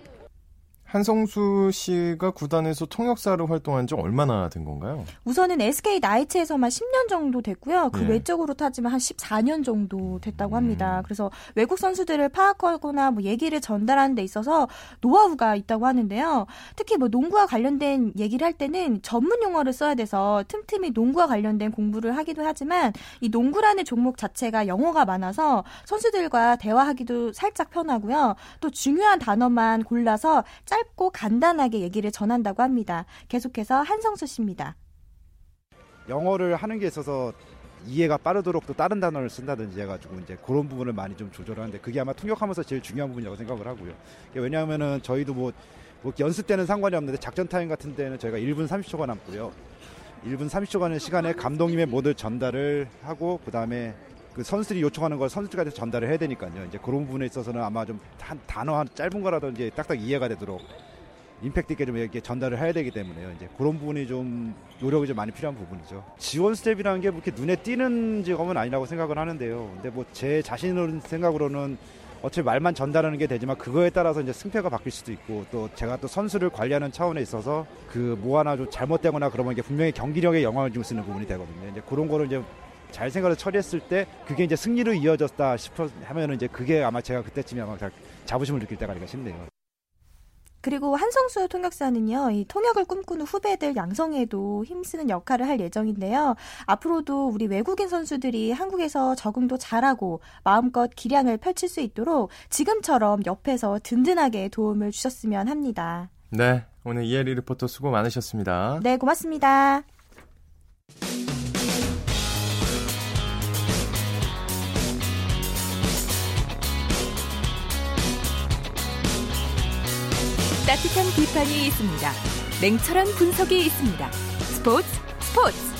한성수 씨가 구단에서 통역사로 활동한 지 얼마나 된 건가요? 우선은 에스케이 나이츠에서만 십 년 정도 됐고요. 그 예. 외적으로 따지면 한 십사 년 정도 됐다고 합니다. 음. 그래서 외국 선수들을 파악하거나 뭐 얘기를 전달하는 데 있어서 노하우가 있다고 하는데요. 특히 뭐 농구와 관련된 얘기를 할 때는 전문 용어를 써야 돼서 틈틈이 농구와 관련된 공부를 하기도 하지만 이 농구라는 종목 자체가 영어가 많아서 선수들과 대화하기도 살짝 편하고요. 또 중요한 단어만 골라서 짧 짧고 간단하게 얘기를 전한다고 합니다. 계속해서 한성수 씨입니다. 영어를 하는 게 있어서 이해가 빠르도록 또 다른 단어를 쓴다든지 해가지고 이제 그런 부분을 많이 좀 조절하는데 그게 아마 통역하면서 제일 중요한 부분이라고 생각을 하고요. 왜냐하면은 저희도 뭐, 뭐 연습 때는 상관이 없는데 작전 타임 같은 데는 저희가 일 분 삼십 초가 남고요. 일 분 삼십 초간의 시간에 감독님의 모든 전달을 하고 그 다음에 그 선수들이 요청하는 걸 선수들한테 전달을 해야 되니까요. 이제 그런 부분에 있어서는 아마 좀 한 단어 한 짧은 거라든지 딱딱 이해가 되도록 임팩트 있게 좀 이렇게 전달을 해야 되기 때문에요. 이제 그런 부분이 좀 노력이 좀 많이 필요한 부분이죠. 지원 스텝이라는 게 그렇게 눈에 띄는 직업은 아니라고 생각을 하는데요. 근데 뭐 제 자신의 생각으로는 어차피 말만 전달하는 게 되지만 그거에 따라서 이제 승패가 바뀔 수도 있고 또 제가 또 선수를 관리하는 차원에 있어서 그 뭐 하나 좀 잘못되거나 그러면 이게 분명히 경기력에 영향을 줄 수 있는 부분이 되거든요. 이제 그런 거를 이제 잘 생각을 처리했을 때 그게 이제 승리로 이어졌다 싶어 하면은 이제 그게 아마 제가 그때쯤에 아마 자부심을 느낄 때가 아닌가 싶네요. 그리고 한성수 통역사는요, 이 통역을 꿈꾸는 후배들 양성에도 힘쓰는 역할을 할 예정인데요. 앞으로도 우리 외국인 선수들이 한국에서 적응도 잘하고 마음껏 기량을 펼칠 수 있도록 지금처럼 옆에서 든든하게 도움을 주셨으면 합니다. 네, 오늘 이혜리 리포터 수고 많으셨습니다. 네, 고맙습니다. 따뜻한 비판이 있습니다. 냉철한 분석이 있습니다. 스포츠 스포츠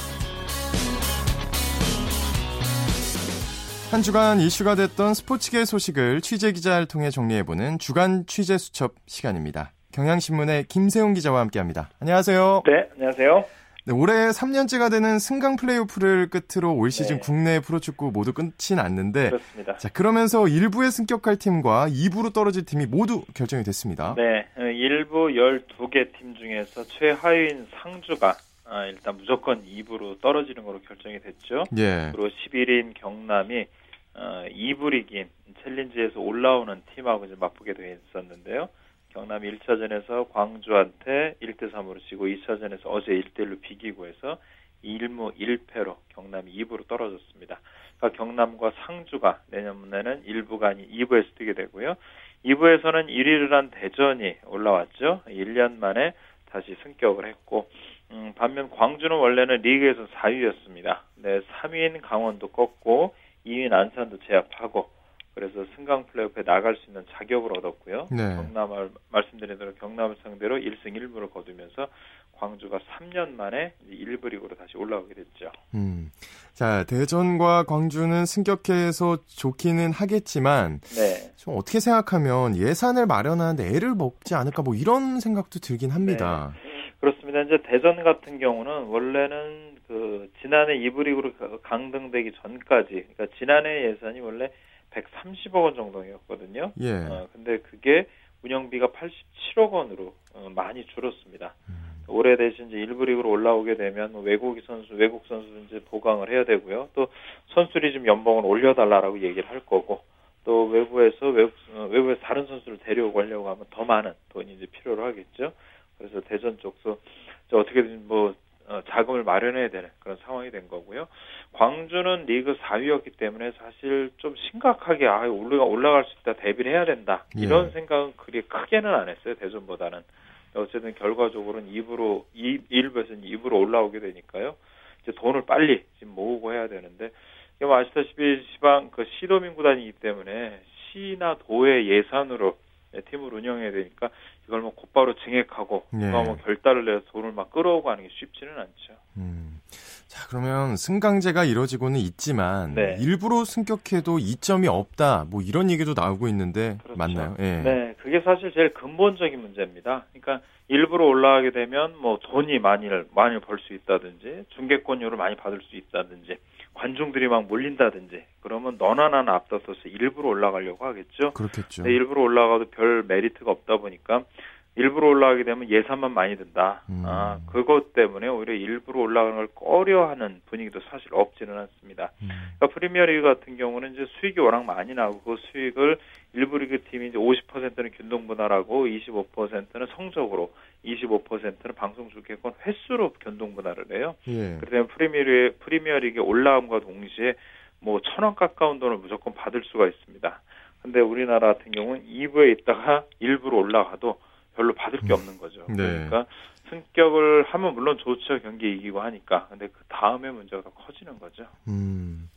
한 주간 이슈가 됐던 스포츠계 소식을 취재기자를 통해 정리해보는 주간 취재수첩 시간입니다. 경향신문의 김세훈 기자와 함께합니다. 안녕하세요. 네, 안녕하세요. 네, 올해 삼 년째가 되는 승강 플레이오프를 끝으로 올 시즌 네. 국내 프로축구 모두 끝이 났는데 그렇습니다. 자, 그러면서 일 부에 승격할 팀과 이 부로 떨어질 팀이 모두 결정이 됐습니다. 네, 일 부 열두 개 팀 중에서 최하위인 상주가 아, 일단 무조건 이 부로 떨어지는 걸로 결정이 됐죠. 예. 그리고 십일 위인 경남이 어, 이 부 리그인 챌린지에서 올라오는 팀하고 이제 맞붙게 돼 있었는데요. 경남이 일 차전에서 광주한테 일 대 삼으로 지고 이 차전에서 어제 일 대 일로 비기고 해서 일 무 일 패로 경남이 이 부로 떨어졌습니다. 그러니까 경남과 상주가 내년에는 일 부가 아닌 이 부에서 뛰게 되고요. 이 부에서는 일 위를 한 대전이 올라왔죠. 일 년 만에 다시 승격을 했고 음, 반면 광주는 원래는 리그에서 사 위였습니다. 네, 삼 위인 강원도 꺾고 이 위인 안산도 제압하고 그래서 승강 플레이오프에 나갈 수 있는 자격을 얻었고요. 네. 경남을 말씀드린 대로 경남을 상대로 일 승 일 무를 거두면서 광주가 삼 년 만에 일 부 리그로 다시 올라오게 됐죠. 음. 자, 대전과 광주는 승격해서 좋기는 하겠지만 네. 좀 어떻게 생각하면 예산을 마련하는데 애를 먹지 않을까 뭐 이런 생각도 들긴 합니다. 네. 그렇습니다. 이제 대전 같은 경우는 원래는 그 지난해 이 부 리그로 강등되기 전까지 그러니까 지난해 예산이 원래 백삼십억 원 정도였거든요. 예. 어, 근데 그게 운영비가 팔십칠억 원으로 어, 많이 줄었습니다. 음. 올해 대신 이제 일 부 리그로 올라오게 되면 외국인 선수, 외국 선수든지 보강을 해야 되고요. 또 선수들이 좀 연봉을 올려달라라고 얘기를 할 거고, 또 외부에서 외국 어, 외부에서 다른 선수를 데려오고 하려고 하면 더 많은 돈이 이제 필요로 하겠죠. 그래서 대전 쪽도 이제 어떻게든 뭐 어, 자금을 마련해야 되는 그런 상황이 된 거고요. 광주는 리그 사 위였기 때문에 사실 좀 심각하게 아 올라 올라갈 수 있다 대비를 해야 된다 이런 예. 생각은 그리 크게는 안 했어요. 대전보다는 어쨌든 결과적으로는 이 부로 일 부에서는 이 부로 올라오게 되니까요. 이제 돈을 빨리 지금 모으고 해야 되는데 이게 아시다시피 지방 그 시도민 구단이기 때문에 시나 도의 예산으로 팀을 운영해야 되니까 이걸 뭐 곧바로 증액하고 예. 뭐 결단을 내서 돈을 막 끌어오고 하는 게 쉽지는 않죠. 음. 자, 그러면 승강제가 이뤄지고는 있지만 네. 일부러 승격해도 이점이 없다. 뭐 이런 얘기도 나오고 있는데 그렇죠. 맞나요? 예. 네, 그게 사실 제일 근본적인 문제입니다. 그러니까 일부러 올라가게 되면 뭐 돈이 많이를 많이 벌 수 있다든지 중계권료를 많이 받을 수 있다든지 관중들이 막 몰린다든지 그러면 너나 나나 앞서서 일부러 올라가려고 하겠죠. 그렇겠죠. 일부러 올라가도 별 메리트가 없다 보니까 일부러 올라가게 되면 예산만 많이 든다. 음. 아, 그것 때문에 오히려 일부러 올라가는 걸 꺼려하는 분위기도 사실 없지는 않습니다. 음. 그러니까 프리미어리그 같은 경우는 이제 수익이 워낙 많이 나고 그 수익을 일부 리그 팀이 이제 오십 퍼센트는 균등분할하고 이십오 퍼센트는 성적으로, 이십오 퍼센트는 방송 중계권 횟수로 균등분할을 해요. 예. 그러면 프리미어리그 프리미어리그 올라옴과 동시에 뭐 천 원 가까운 돈을 무조건 받을 수가 있습니다. 근데 우리나라 같은 경우는 이 부에 있다가 일부로 올라가도 별로 받을 게 없는 거죠. 네. 그러니까 승격을 하면 물론 좋죠. 경기 이기고 하니까. 근데 그 다음에 문제가 더 커지는 거죠. 음,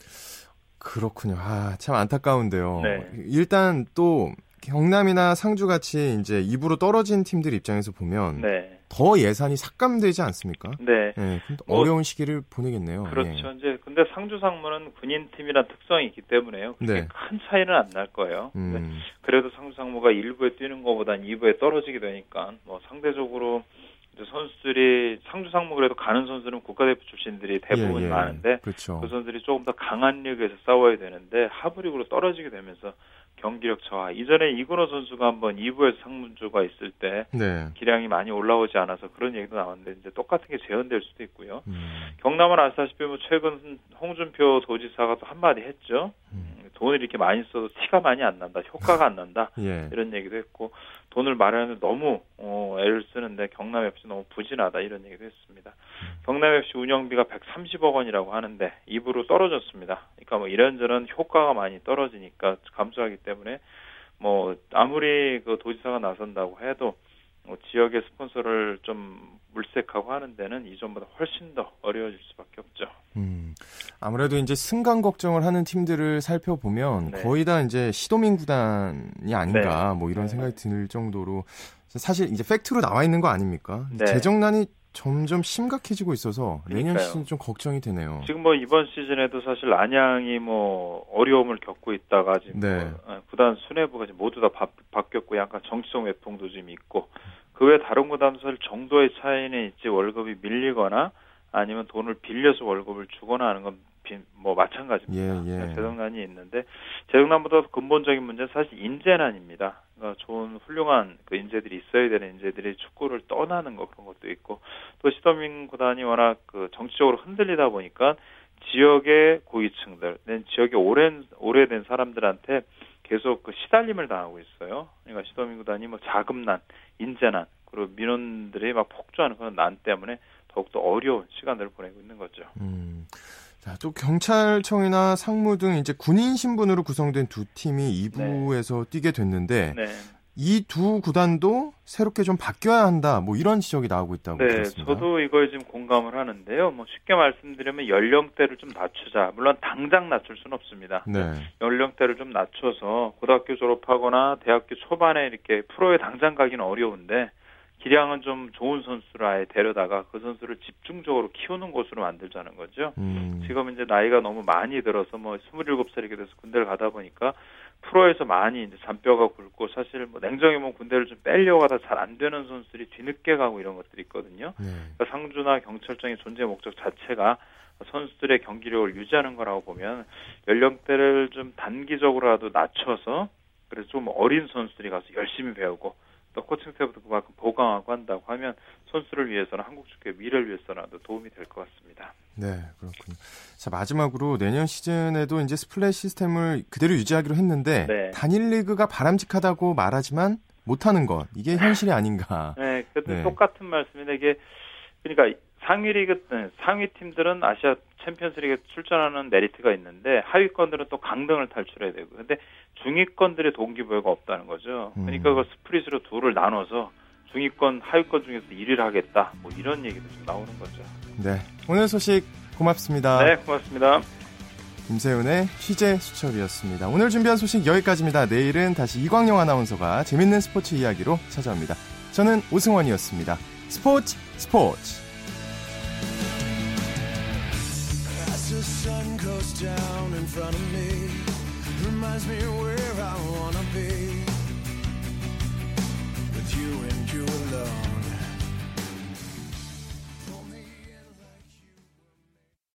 그렇군요. 아, 참 안타까운데요. 네. 일단 또 경남이나 상주같이 이제 이 부로 떨어진 팀들 입장에서 보면 네. 더 예산이 삭감되지 않습니까? 네. 네 어려운 뭐, 시기를 보내겠네요. 그렇죠. 예. 이제 근데 상주 상무는 군인 팀이란 특성이 있기 때문에요. 그렇게 네. 큰 차이는 안 날 거예요. 음. 그래도 상주 상무가 일 부에 뛰는 것보단 이 부에 떨어지게 되니까 뭐 상대적으로 이제 선수들이 상주 상무 그래도 가는 선수는 국가대표 출신들이 대부분 예, 예. 많은데 그렇죠. 그 선수들이 조금 더 강한 리그에서 싸워야 되는데 하부리그로 떨어지게 되면서. 경기력 저하. 이전에 이근호 선수가 한번 이 부에서 상문주가 있을 때 네. 기량이 많이 올라오지 않아서 그런 얘기도 나왔는데 이제 똑같은 게 재현될 수도 있고요. 음. 경남은 아시다시피 뭐 최근 홍준표 도지사가 또 한마디 했죠. 음. 돈을 이렇게 많이 써도 티가 많이 안 난다, 효과가 안 난다 예. 이런 얘기도 했고 돈을 마련하는데 너무 어, 애를 쓰는데 경남에프씨 너무 부진하다 이런 얘기도 했습니다. 경남에프씨 운영비가 백삼십억 원이라고 하는데 입으로 떨어졌습니다. 그러니까 뭐 이런저런 효과가 많이 떨어지니까 감소하기 때문에 뭐 아무리 그 도지사가 나선다고 해도 뭐 지역의 스폰서를 좀 물색하고 하는 데는 이전보다 훨씬 더 어려워질 수밖에 없죠. 음, 아무래도 이제 승강 걱정을 하는 팀들을 살펴보면 네. 거의 다 이제 시도민 구단이 아닌가 네. 뭐 이런 생각이 네. 들 정도로 사실 이제 팩트로 나와 있는 거 아닙니까? 네. 재정난이 점점 심각해지고 있어서 그러니까요. 내년 시즌 좀 걱정이 되네요. 지금 뭐 이번 시즌에도 사실 안양이 뭐 어려움을 겪고 있다가 지금 네. 뭐 구단 수뇌부가 지금 모두 다 바, 바뀌었고 약간 정치적 외풍도 좀 있고. 그 외 다른 구단 사실 정도의 차이는 있지 월급이 밀리거나 아니면 돈을 빌려서 월급을 주거나 하는 건 뭐 마찬가지입니다. 예, 예. 재정난이 있는데 재정난보다 근본적인 문제는 사실 인재난입니다. 그러니까 좋은 훌륭한 그 인재들이 있어야 되는 인재들이 축구를 떠나는 거 그런 것도 있고 또 시더민 구단이 워낙 그 정치적으로 흔들리다 보니까 지역의 고위층들, 지역의 오랜 오래된 사람들한테 계속 그 시달림을 당하고 있어요. 그러니까 시도민 구단이 뭐 자금난, 인재난, 그리고 민원들이 막 폭주하는 그런 난 때문에 더욱더 어려운 시간들을 보내고 있는 거죠. 음, 자, 또 경찰청이나 상무 등 이제 군인 신분으로 구성된 두 팀이 이 부에서 네. 뛰게 됐는데 네. 이 두 구단도 새롭게 좀 바뀌어야 한다. 뭐 이런 지적이 나오고 있다고 네, 들었습니다. 저도 이거에 지금 공감을 하는데요. 뭐 쉽게 말씀드리면 연령대를 좀 낮추자. 물론 당장 낮출 수는 없습니다. 네. 연령대를 좀 낮춰서 고등학교 졸업하거나 대학교 초반에 이렇게 프로에 당장 가기는 어려운데 기량은 좀 좋은 선수를 아예 데려다가 그 선수를 집중적으로 키우는 곳으로 만들자는 거죠. 음. 지금 이제 나이가 너무 많이 들어서 뭐 스물일곱 살 이렇게 돼서 군대를 가다 보니까 프로에서 많이 이제 잔뼈가 굵고 사실 뭐 냉정히 보면 군대를 좀 빼려고 하다 잘 안 되는 선수들이 뒤늦게 가고 이런 것들이 있거든요. 네. 그러니까 상주나 경찰청의 존재 목적 자체가 선수들의 경기력을 유지하는 거라고 보면 연령대를 좀 단기적으로라도 낮춰서 그래서 좀 어린 선수들이 가서 열심히 배우고 코칭 때부터 그만큼 보강하고 한다고 하면 선수를 위해서는 한국 축구의 미래를 위해서라도 도움이 될 것 같습니다. 네, 그렇군요. 자, 마지막으로 내년 시즌에도 이제 스플릿 시스템을 그대로 유지하기로 했는데 네. 단일 리그가 바람직하다고 말하지만 못하는 것 이게 현실이 아닌가. 네, 그것도 네. 똑같은 말씀인데 이게 그러니까 상위 리그 상위 팀들은 아시아 챔피언스리그에 출전하는 메리트가 있는데 하위권들은 또 강등을 탈출해야 되고 근데 중위권들의 동기부여가 없다는 거죠. 그러니까 그 스프릿으로 둘을 나눠서 중위권, 하위권 중에서 일 위를 하겠다. 뭐 이런 얘기도 좀 나오는 거죠. 네, 오늘 소식 고맙습니다. 네, 고맙습니다. 김세훈의 취재 수첩이었습니다. 오늘 준비한 소식 여기까지입니다. 내일은 다시 이광용 아나운서가 재밌는 스포츠 이야기로 찾아옵니다. 저는 오승원이었습니다. 스포츠 스포츠. The sun goes down in front of me. Reminds me where I wanna be. With you and you alone.